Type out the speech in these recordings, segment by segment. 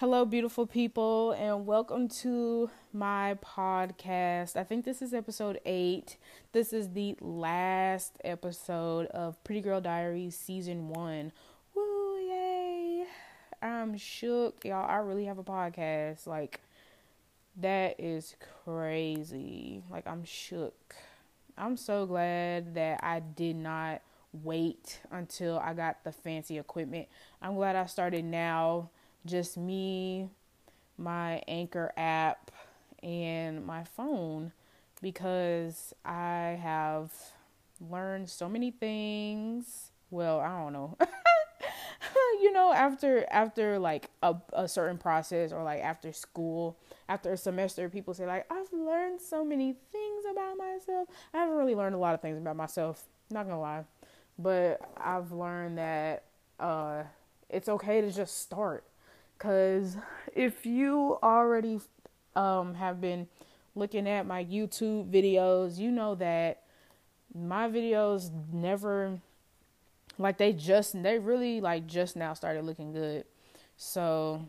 Hello, beautiful people, and welcome to my podcast. I think this is episode 8. This is the last episode of Pretty Girl Diaries Season 1. Woo, yay! I'm shook, y'all. I really have a podcast. Like, that is crazy. Like, I'm shook. I'm so glad that I did not wait until I got the fancy equipment. I'm glad I started now. Just me, my Anchor app, and my phone, because I have learned so many things. Well, I don't know. You know, after like a certain process, or like after school, after a semester, people say like, I've learned so many things about myself. I haven't really learned a lot of things about myself, not gonna lie, but I've learned that it's okay to just start. Because if you already have been looking at my YouTube videos, you know that my videos never, like, they really, like, just now started looking good. So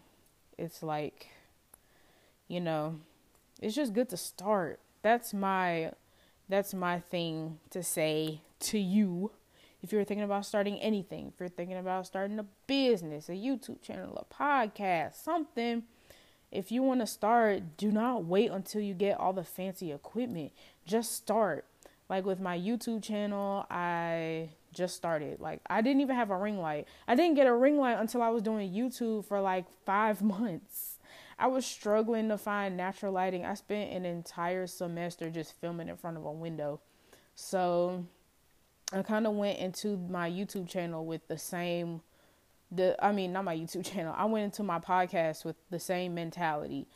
it's like, you know, it's just good to start. That's my thing to say to you. If you're thinking about starting anything, if you're thinking about starting a business, a YouTube channel, a podcast, something, if you want to start, do not wait until you get all the fancy equipment. Just start. Like with my YouTube channel, I just started. Like, I didn't even have a ring light. I didn't get a ring light until I was doing YouTube for like 5 months. I was struggling to find natural lighting. I spent an entire semester just filming in front of a window. So I kind of went into my YouTube channel with I went into my podcast with the same mentality.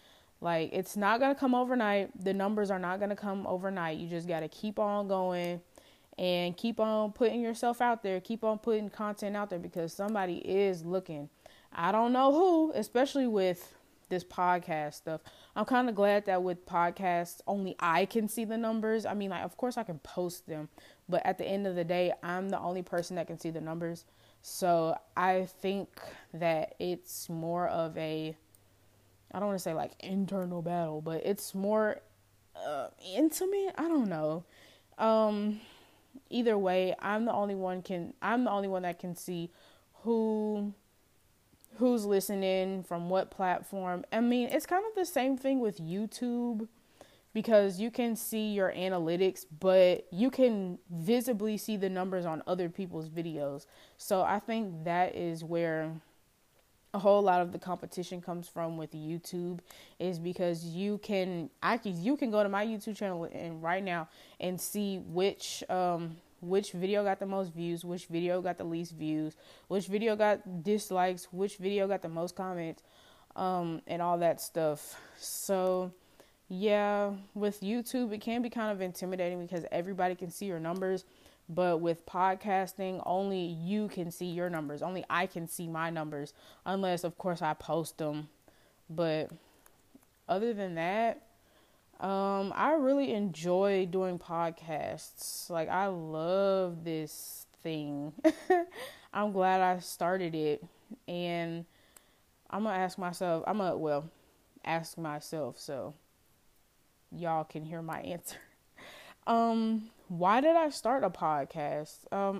Like, it's not going to come overnight. The numbers are not going to come overnight. You just got to keep on going and keep on putting yourself out there. Keep on putting content out there, because somebody is looking. I don't know who, especially with this podcast stuff. I'm kind of glad that with podcasts, only I can see the numbers. I mean, like, of course I can post them, but at the end of the day, I'm the only person that can see the numbers. So I think that it's more of a, I don't want to say like internal battle, but it's more intimate. I don't know. Either way, I'm the only one that can see who's listening from what platform. I mean, it's kind of the same thing with YouTube, because you can see your analytics, but you can visibly see the numbers on other people's videos. So I think that is where a whole lot of the competition comes from with YouTube, is because you can go to my YouTube channel and right now and see which video got the most views, which video got the least views, which video got dislikes, which video got the most comments, and all that stuff. So yeah, with YouTube, it can be kind of intimidating because everybody can see your numbers. But with podcasting, only you can see your numbers. Only I can see my numbers, unless, of course, I post them. But other than that, I really enjoy doing podcasts. Like, I love this thing. I'm glad I started it, and ask myself, so y'all can hear my answer. Why did I start a podcast?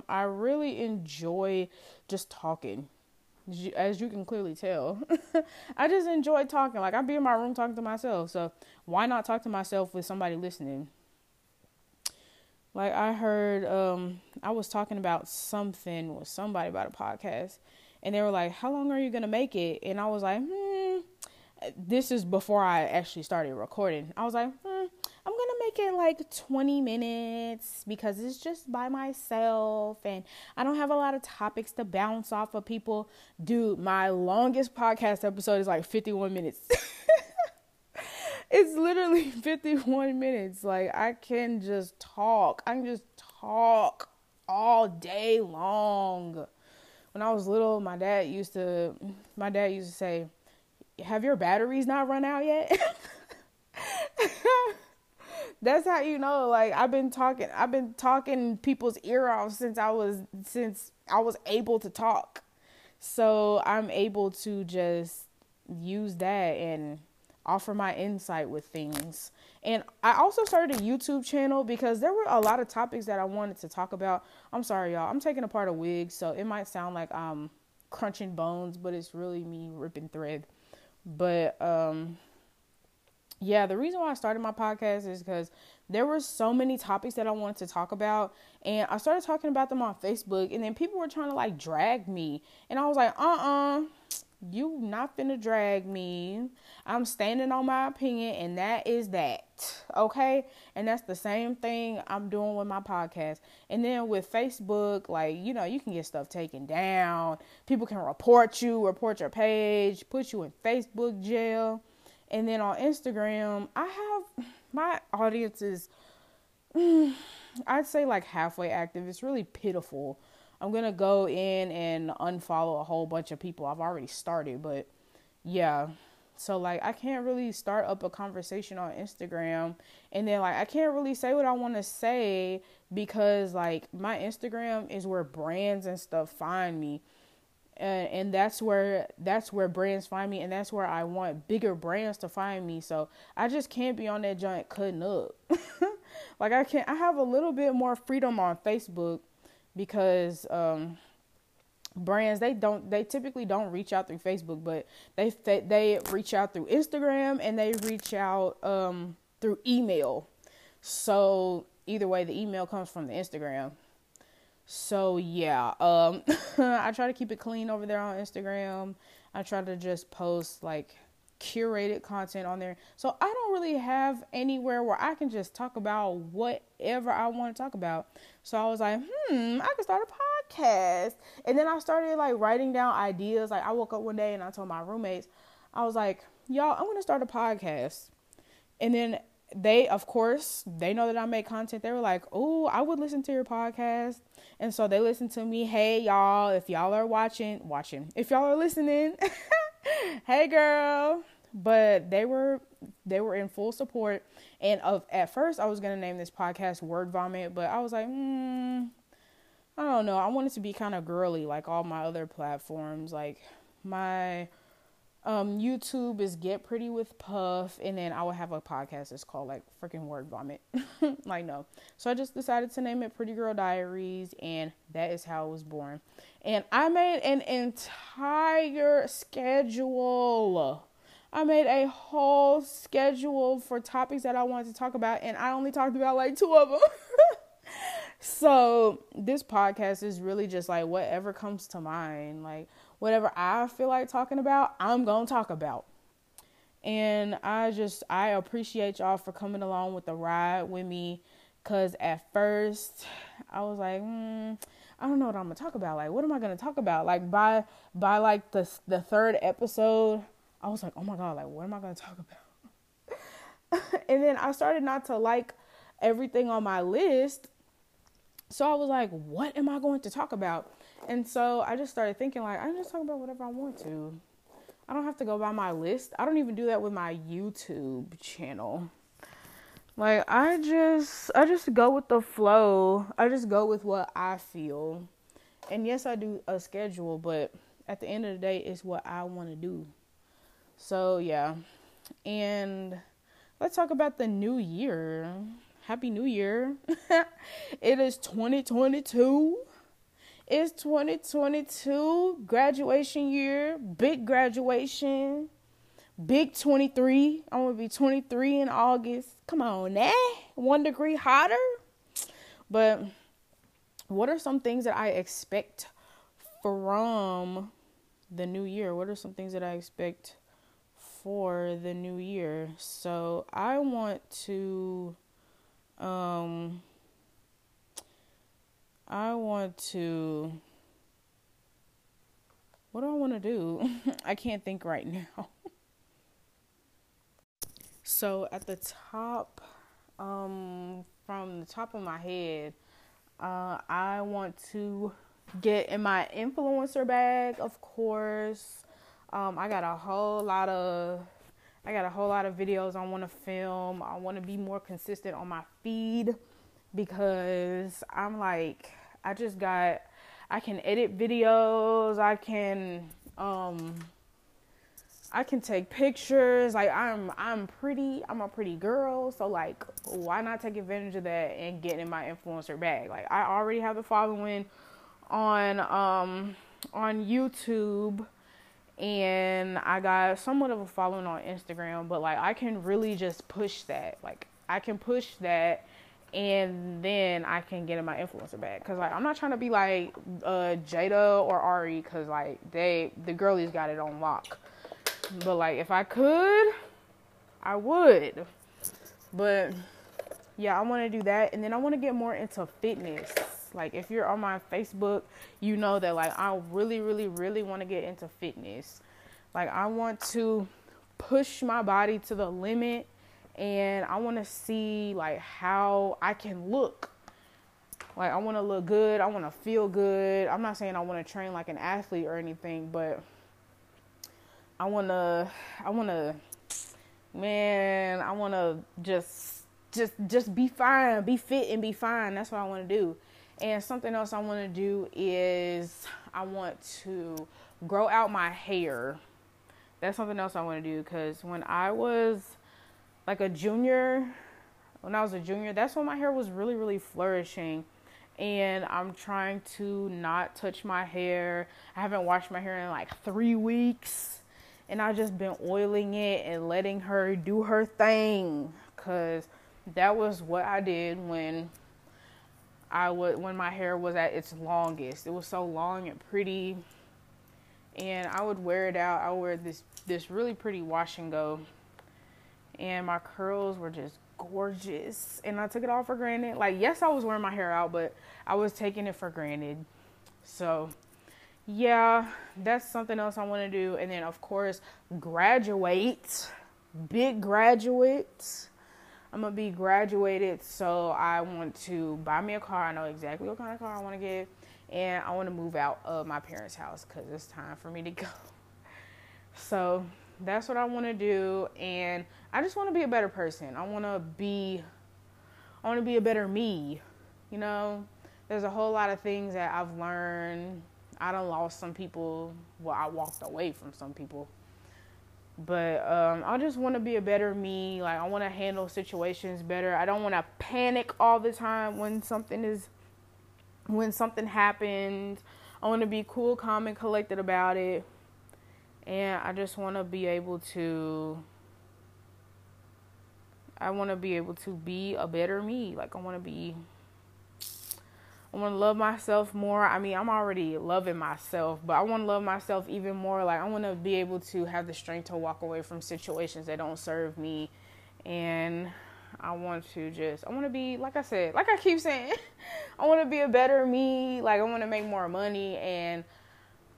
I really enjoy just talking. As you can clearly tell, I just enjoy talking. Like, I be in my room talking to myself. So why not talk to myself with somebody listening? Like, I heard, I was talking about something with somebody about a podcast, and they were like, how long are you going to make it? And I was like, this is before I actually started recording. I was like, I'm going to make it like 20 minutes because it's just by myself and I don't have a lot of topics to bounce off of people. Dude, my longest podcast episode is like 51 minutes. It's literally 51 minutes. Like, I can just talk. I can just talk all day long. When I was little, my dad used to say, have your batteries not run out yet? That's how you know, like, I've been talking people's ear off since I was able to talk. So I'm able to just use that and offer my insight with things. And I also started a YouTube channel because there were a lot of topics that I wanted to talk about. I'm sorry, y'all. I'm taking apart a wig, so it might sound like I'm crunching bones, but it's really me ripping thread. But yeah, the reason why I started my podcast is because there were so many topics that I wanted to talk about, and I started talking about them on Facebook, and then people were trying to like drag me, and I was like, you not finna drag me. I'm standing on my opinion, and that is that. Okay? And that's the same thing I'm doing with my podcast. And then with Facebook, like, you know, you can get stuff taken down. People can report you, report your page, put you in Facebook jail. And then on Instagram, I have my audience is, I'd say like halfway active. It's really pitiful. I'm going to go in and unfollow a whole bunch of people. I've already started, but yeah. So like, I can't really start up a conversation on Instagram. And then like, I can't really say what I want to say because like my Instagram is where brands and stuff find me. And that's where brands find me. And that's where I want bigger brands to find me. So I just can't be on that joint cutting up. Like I have a little bit more freedom on Facebook. Because brands, they typically don't reach out through Facebook, but they reach out through Instagram and they reach out through email. So either way, the email comes from the Instagram. So yeah, I try to keep it clean over there on Instagram. I try to just post like curated content on there. So I don't really have anywhere where I can just talk about whatever I want to talk about. So I was like, I could start a podcast. And then I started like writing down ideas. Like I woke up one day and I told my roommates, I was like, y'all, I'm going to start a podcast. And then they, of course, they know that I make content. They were like, oh, I would listen to your podcast. And so they listened to me. Hey, y'all, if y'all are watching, if y'all are listening, hey girl. But they were in full support. And at first I was going to name this podcast Word Vomit, but I was like, I don't know. I wanted to be kind of girly, like all my other platforms. Like my YouTube is Get Pretty with Puff. And then I would have a podcast that's called like freaking Word Vomit. Like, no. So I just decided to name it Pretty Girl Diaries. And that is how it was born. And I made an entire schedule. I made a whole schedule for topics that I wanted to talk about. And I only talked about like two of them. So this podcast is really just like whatever comes to mind. Like whatever I feel like talking about, I'm going to talk about. And I appreciate y'all for coming along with the ride with me. Because at first I was like, I don't know what I'm going to talk about. Like, what am I going to talk about? Like by like the third episode, I was like, oh my God, like, what am I going to talk about? And then I started not to like everything on my list. So I was like, what am I going to talk about? And so I just started thinking like, I just talk about whatever I want to. I don't have to go by my list. I don't even do that with my YouTube channel. Like, I just go with the flow. I just go with what I feel. And yes, I do a schedule, but at the end of the day, it's what I want to do. So, yeah. And let's talk about the new year. Happy New Year. It is 2022. It's 2022. Graduation year. Big graduation. Big 23. I'm going to be 23 in August. Come on, eh? 1 degree hotter. But what are some things that I expect from the new year? What are some things that I expect for the new year? So I want to, what do I want to do? I can't think right now. So at the top, from the top of my head, I want to get in my influencer bag, of course. I got a whole lot of videos I want to film. I want to be more consistent on my feed because I'm like, I can edit videos. I can, I can take pictures. Like, I'm pretty. I'm a pretty girl. So, like, why not take advantage of that and get in my influencer bag? Like, I already have the following on YouTube, and I got somewhat of a following on Instagram. But, like, I can really just push that. Like, I can push that, and then I can get in my influencer bag. Because, like, I'm not trying to be, like, Jada or Ari. Because, like, the girlies got it on lock. But, like, if I could, I would. But, yeah, I want to do that. And then I want to get more into fitness. Like, if you're on my Facebook, you know that, like, I really, really, really want to get into fitness. Like, I want to push my body to the limit. And I want to see, like, how I can look. Like, I want to look good. I want to feel good. I'm not saying I want to train like an athlete or anything, but... I wanna just be fine, be fit and be fine. That's what I want to do. And something else I want to do is I want to grow out my hair. That's something else I want to do, because when I was a junior, that's when my hair was really, really flourishing. And I'm trying to not touch my hair. I haven't washed my hair in like 3 weeks. And I've just been oiling it and letting her do her thing, because that was what I did when my hair was at its longest. It was so long and pretty, and I would wear it out. I would wear this really pretty wash and go, and my curls were just gorgeous, and I took it all for granted. Like, yes, I was wearing my hair out, but I was taking it for granted. So... yeah, that's something else I want to do. And then, of course, graduate. Big graduate. I'm going to be graduated, so I want to buy me a car. I know exactly what kind of car I want to get. And I want to move out of my parents' house, because it's time for me to go. So that's what I want to do. And I just want to be a better person. I want to be a better me. You know, there's a whole lot of things that I've learned. I done lost some people. Well, I walked away from some people. But I just want to be a better me. Like, I want to handle situations better. I don't want to panic all the time when something happens. I want to be cool, calm, and collected about it. And I want to be able to be a better me. Like, I want to love myself more. I mean, I'm already loving myself, but I want to love myself even more. Like, I want to be able to have the strength to walk away from situations that don't serve me. And I want to be, like I said, like I keep saying, I want to be a better me. Like, I want to make more money. And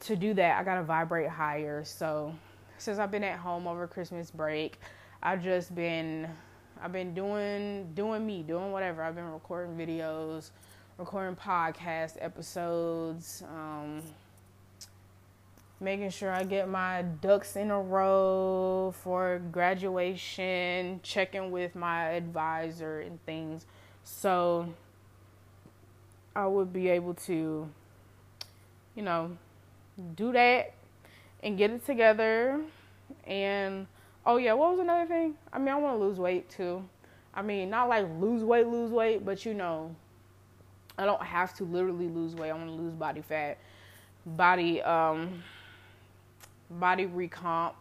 to do that, I got to vibrate higher. So since I've been at home over Christmas break, I've been doing whatever. I've been recording videos, recording podcast episodes, making sure I get my ducks in a row for graduation, checking with my advisor and things. So I would be able to, you know, do that and get it together. And, oh yeah, what was another thing? I mean, I want to lose weight too. I mean, not like lose weight, but you know, I don't have to literally lose weight. I want to lose body fat, body recomp,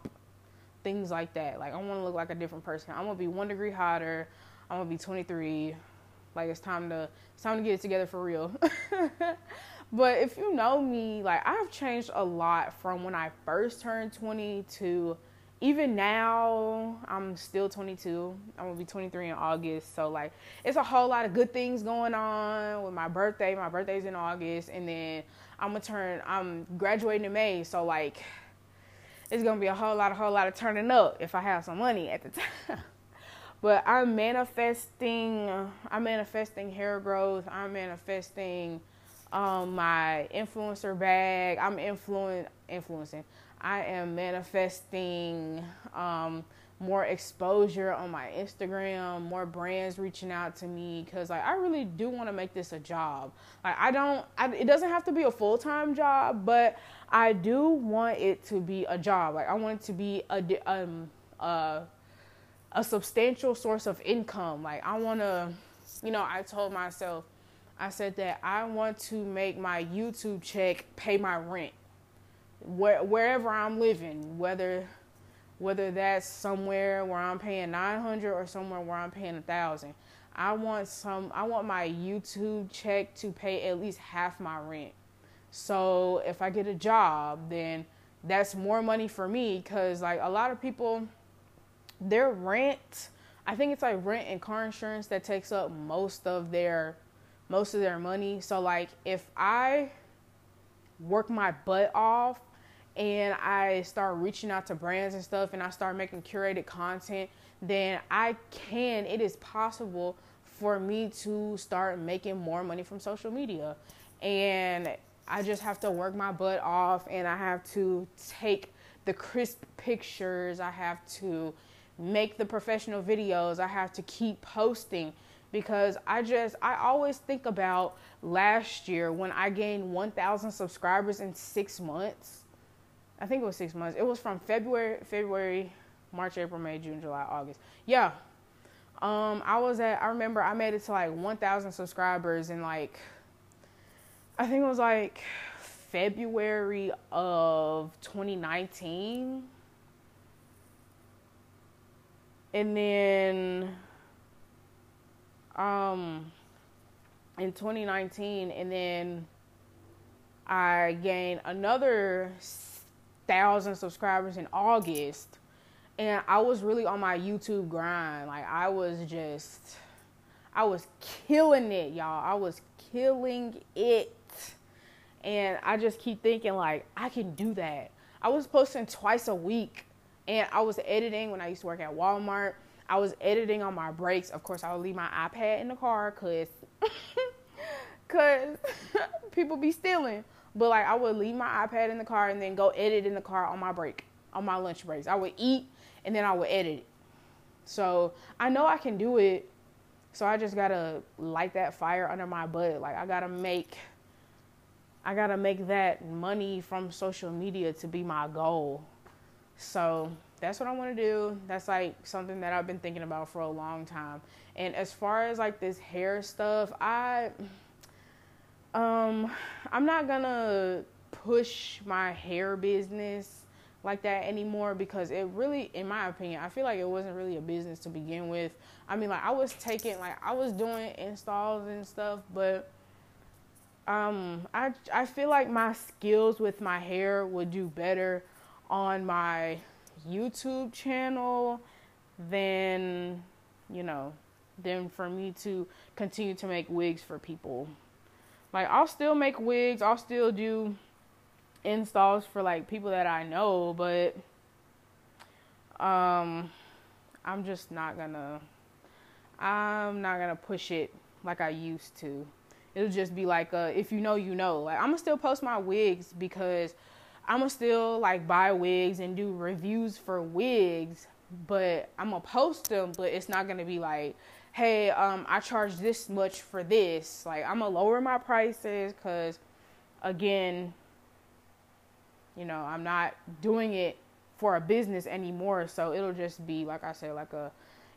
things like that. Like, I want to look like a different person. I'm gonna be 1 degree hotter. I'm gonna be 23. Like, it's time to get it together for real. But if you know me, like, I've changed a lot from when I first turned 20 to even now. I'm still 22. I'm going to be 23 in August. So, like, it's a whole lot of good things going on with my birthday. My birthday's in August. And then I'm graduating in May. So, like, it's going to be a whole lot of turning up if I have some money at the time. But I'm manifesting hair growth. I'm manifesting my influencer bag. I am manifesting more exposure on my Instagram, more brands reaching out to me, because like I really do want to make this a job. Like it doesn't have to be a full-time job, but I do want it to be a job. Like I want it to be a substantial source of income. Like I want to, I told myself, I said that I want to make my YouTube check pay my rent wherever I'm living, whether that's somewhere where I'm paying $900 or somewhere where I'm paying $1,000. I want my YouTube check to pay at least half my rent. So if I get a job, then that's more money for me, because like a lot of people, their rent, I think it's like rent and car insurance that takes up most of their money. So like if I work my butt off and I start reaching out to brands and stuff, and I start making curated content, then it is possible for me to start making more money from social media. And I just have to work my butt off, and I have to take the crisp pictures. I have to make the professional videos. I have to keep posting, because I always think about last year when I gained 1,000 subscribers in 6 months. I think it was 6 months. It was from February, March, April, May, June, July, August. Yeah. I remember I made it to like 1,000 subscribers in like, I think it was like February of 2019. And then in 2019, and then I gained another 1,000 subscribers in August, and I was really on my YouTube grind. Like I was killing it, y'all. I was killing it. And I just keep thinking like, I can do that. I was posting twice a week, and I was editing when I used to work at Walmart. I was editing on my breaks. Of course, I would leave my iPad in the car cause people be stealing. But like I would leave my iPad in the car and then go edit in the car on my break, on my lunch breaks. I would eat and then I would edit it. So I know I can do it. So I just gotta light that fire under my butt. Like I gotta make that money from social media to be my goal. So that's what I want to do. That's like something that I've been thinking about for a long time. And as far as like this hair stuff, I'm not gonna push my hair business like that anymore, because it really, in my opinion, I feel like it wasn't really a business to begin with. I mean, like I was doing installs and stuff, but I feel like my skills with my hair would do better on my YouTube channel than for me to continue to make wigs for people. Like I'll still make wigs, I'll still do installs for like people that I know, but I'm not gonna push it like I used to. It'll just be like if you know, you know. Like I'm gonna still post my wigs, because I'm gonna still like buy wigs and do reviews for wigs, but I'm gonna post them, but it's not gonna be like, hey, I charge this much for this. Like I'm gonna lower my prices, because again, I'm not doing it for a business anymore. So it'll just be, like I said, like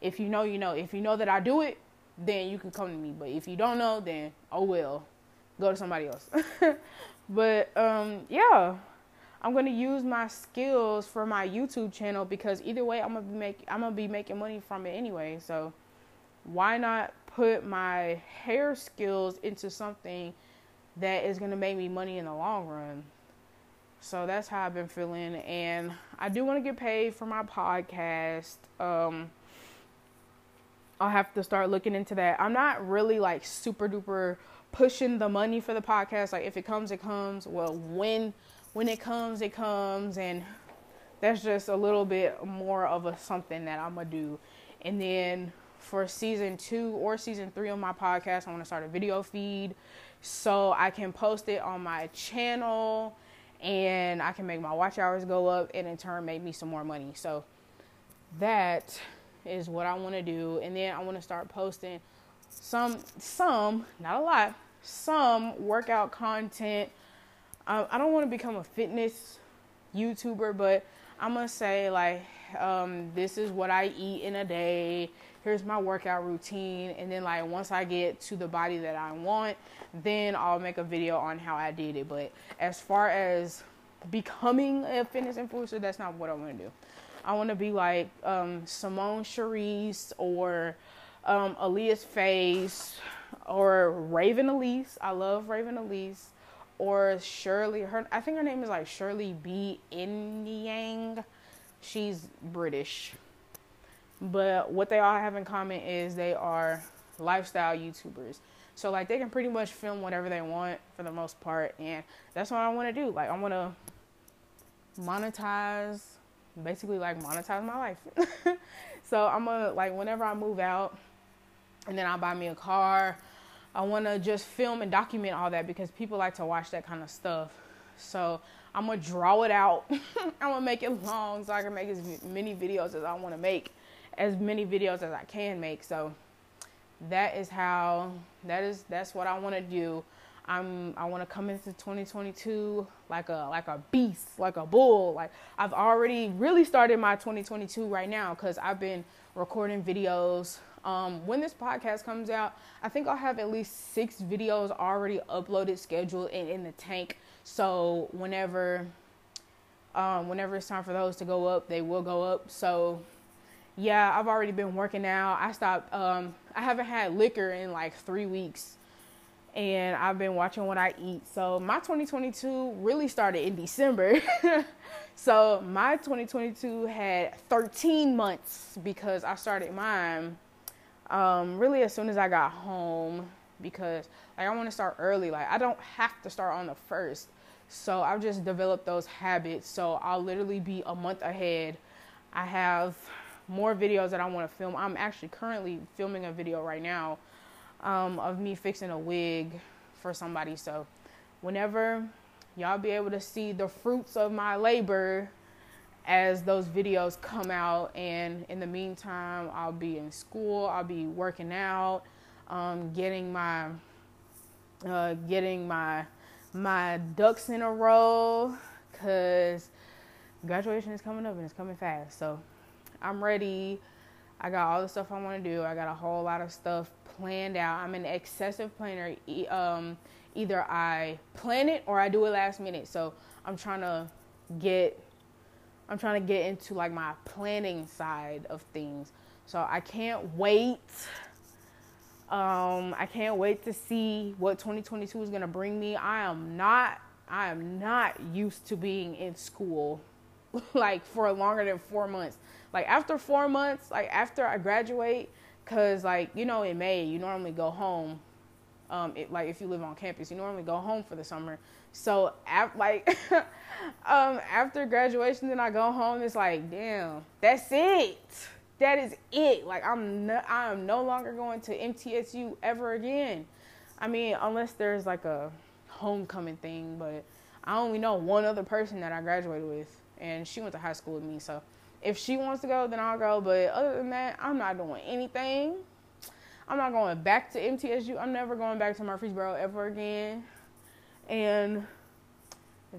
if you know, you know. If you know that I do it, then you can come to me. But if you don't know, then oh well, go to somebody else. But yeah, I'm gonna use my skills for my YouTube channel, because either way, I'm gonna be making money from it anyway. So why not put my hair skills into something that is going to make me money in the long run? So that's how I've been feeling. And I do want to get paid for my podcast. I'll have to start looking into that. I'm not really like super duper pushing the money for the podcast. Like if it comes, it comes. Well, when it comes, it comes. And that's just a little bit more of a something that I'm going to do. And then for season 2 or season 3 on my podcast, I want to start a video feed so I can post it on my channel, and I can make my watch hours go up, and in turn make me some more money. So that is what I want to do. And then I want to start posting some, not a lot, some workout content. I don't want to become a fitness YouTuber, but I'm going to say like, this is what I eat in a day. Here's my workout routine. And then like, once I get to the body that I want, then I'll make a video on how I did it. But as far as becoming a fitness influencer, that's not what I want to do. I want to be like Simone Charisse or Aaliyah's Face or Raven Elise. I love Raven Elise. Or Shirley. I think her name is like Shirley B. Indyang. She's British. But what they all have in common is they are lifestyle YouTubers. So like they can pretty much film whatever they want for the most part. And that's what I want to do. Like I want to monetize, basically like monetize my life. So I'm going to like whenever I move out and then I'll buy me a car, I want to just film and document all that because people like to watch that kind of stuff. So I'm going to draw it out. I'm going to make it long so I can make as many videos as I want to make, as many videos as I can make. So that's what I want to do. I want to come into 2022 like a beast, like a bull. Like I've already really started my 2022 right now because I've been recording videos. When this podcast comes out, I think I'll have at least 6 videos already uploaded, scheduled, and in the tank. So whenever it's time for those to go up, they will go up. So yeah, I've already been working out. I stopped. I haven't had liquor in like 3 weeks. And I've been watching what I eat. So my 2022 really started in December. So my 2022 had 13 months because I started mine really as soon as I got home because like I want to start early. Like I don't have to start on the 1st. So I've just developed those habits. So I'll literally be a month ahead. I have more videos that I want to film. I'm actually currently filming a video right now. Of me fixing a wig for somebody. So whenever y'all be able to see the fruits of my labor as those videos come out, and in the meantime, I'll be in school, I'll be working out, getting my ducks in a row, 'cause graduation is coming up and it's coming fast. So I'm ready. I got all the stuff I want to do. I got a whole lot of stuff planned out. I'm an excessive planner. Either I plan it or I do it last minute. So I'm trying to get into like my planning side of things. So I can't wait. I can't wait to see what 2022 is going to bring me. I am not used to being in school like for longer than 4 months. Like after 4 months, like after I graduate, 'cause like, you know, in May, you normally go home. Like if you live on campus, you normally go home for the summer. So after graduation, then I go home. It's like, damn, that's it. That is it. Like I am no longer going to MTSU ever again. I mean, unless there's like a homecoming thing, but I only know one other person that I graduated with and she went to high school with me. So if she wants to go, then I'll go. But other than that, I'm not doing anything. I'm not going back to MTSU. I'm never going back to Murfreesboro ever again. And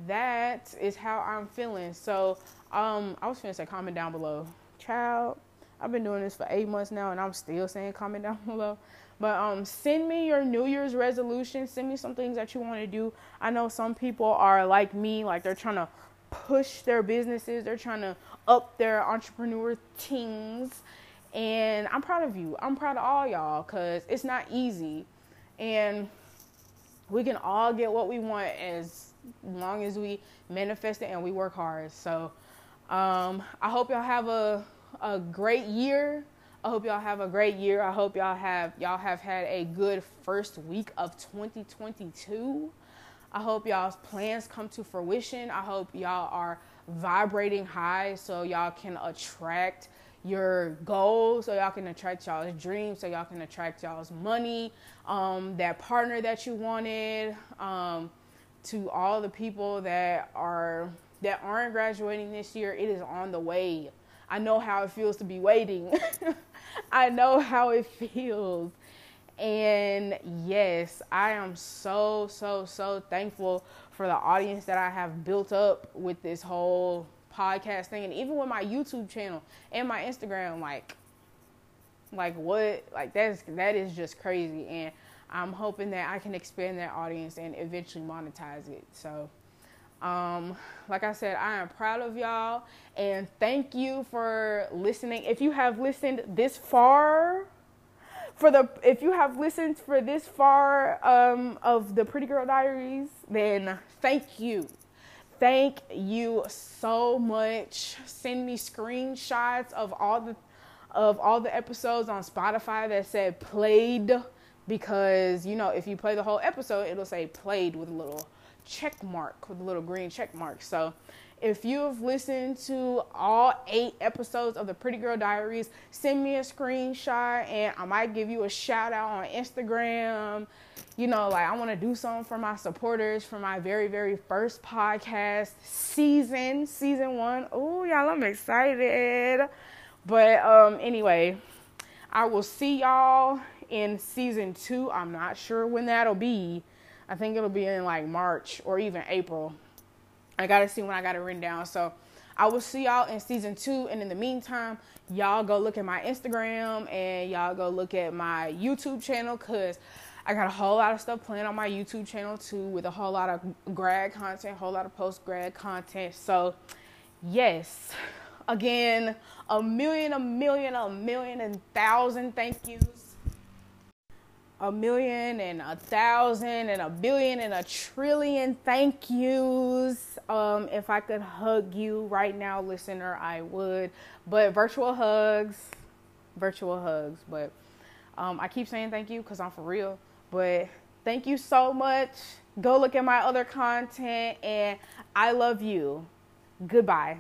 that is how I'm feeling. So I was finna say comment down below. Child, I've been doing this for 8 months now, and I'm still saying comment down below. But send me your New Year's resolution. Send me some things that you want to do. I know some people are like me, like they're trying to push their businesses. They're trying to up their entrepreneur things. And I'm proud of you. I'm proud of all y'all because it's not easy. And we can all get what we want as long as we manifest it and we work hard. So I hope y'all have a great year. I hope y'all have a great year. I hope y'all have had a good first week of 2022. I hope y'all's plans come to fruition. I hope y'all are vibrating high so y'all can attract your goals, so y'all can attract y'all's dreams, so y'all can attract y'all's money, that partner that you wanted, to all the people that aren't graduating this year, it is on the way. I know how it feels to be waiting. I know how it feels. And yes, I am so, so, so thankful for the audience that I have built up with this whole podcast thing. And even with my YouTube channel and my Instagram, that is just crazy. And I'm hoping that I can expand that audience and eventually monetize it. So, like I said, I am proud of y'all and thank you for listening. If you have listened this far of the Pretty Girl Diaries, then thank you. Thank you so much. Send me screenshots of all the episodes on Spotify that said played, because, you know, if you play the whole episode, it'll say played with a little check mark, with a little green check mark. So if you've listened to all 8 episodes of the Pretty Girl Diaries, send me a screenshot and I might give you a shout out on Instagram. You know, like, I want to do something for my supporters for my very, very first podcast season 1. Oh, y'all, I'm excited. But anyway, I will see y'all in season 2. I'm not sure when that'll be. I think it'll be in like March or even April. I got to see when I got it written down. So I will see y'all in season 2. And in the meantime, y'all go look at my Instagram and y'all go look at my YouTube channel, because I got a whole lot of stuff planned on my YouTube channel too, with a whole lot of grad content, a whole lot of post-grad content. So yes, again, a million and thousand thank yous. A million and a thousand and a billion and a trillion thank yous. If I could hug you right now, listener, I would. But virtual hugs. But I keep saying thank you because I'm for real. But thank you so much. Go look at my other content, and I love you. Goodbye.